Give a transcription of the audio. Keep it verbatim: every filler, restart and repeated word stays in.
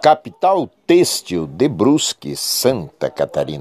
capital têxtil de Brusque, Santa Catarina.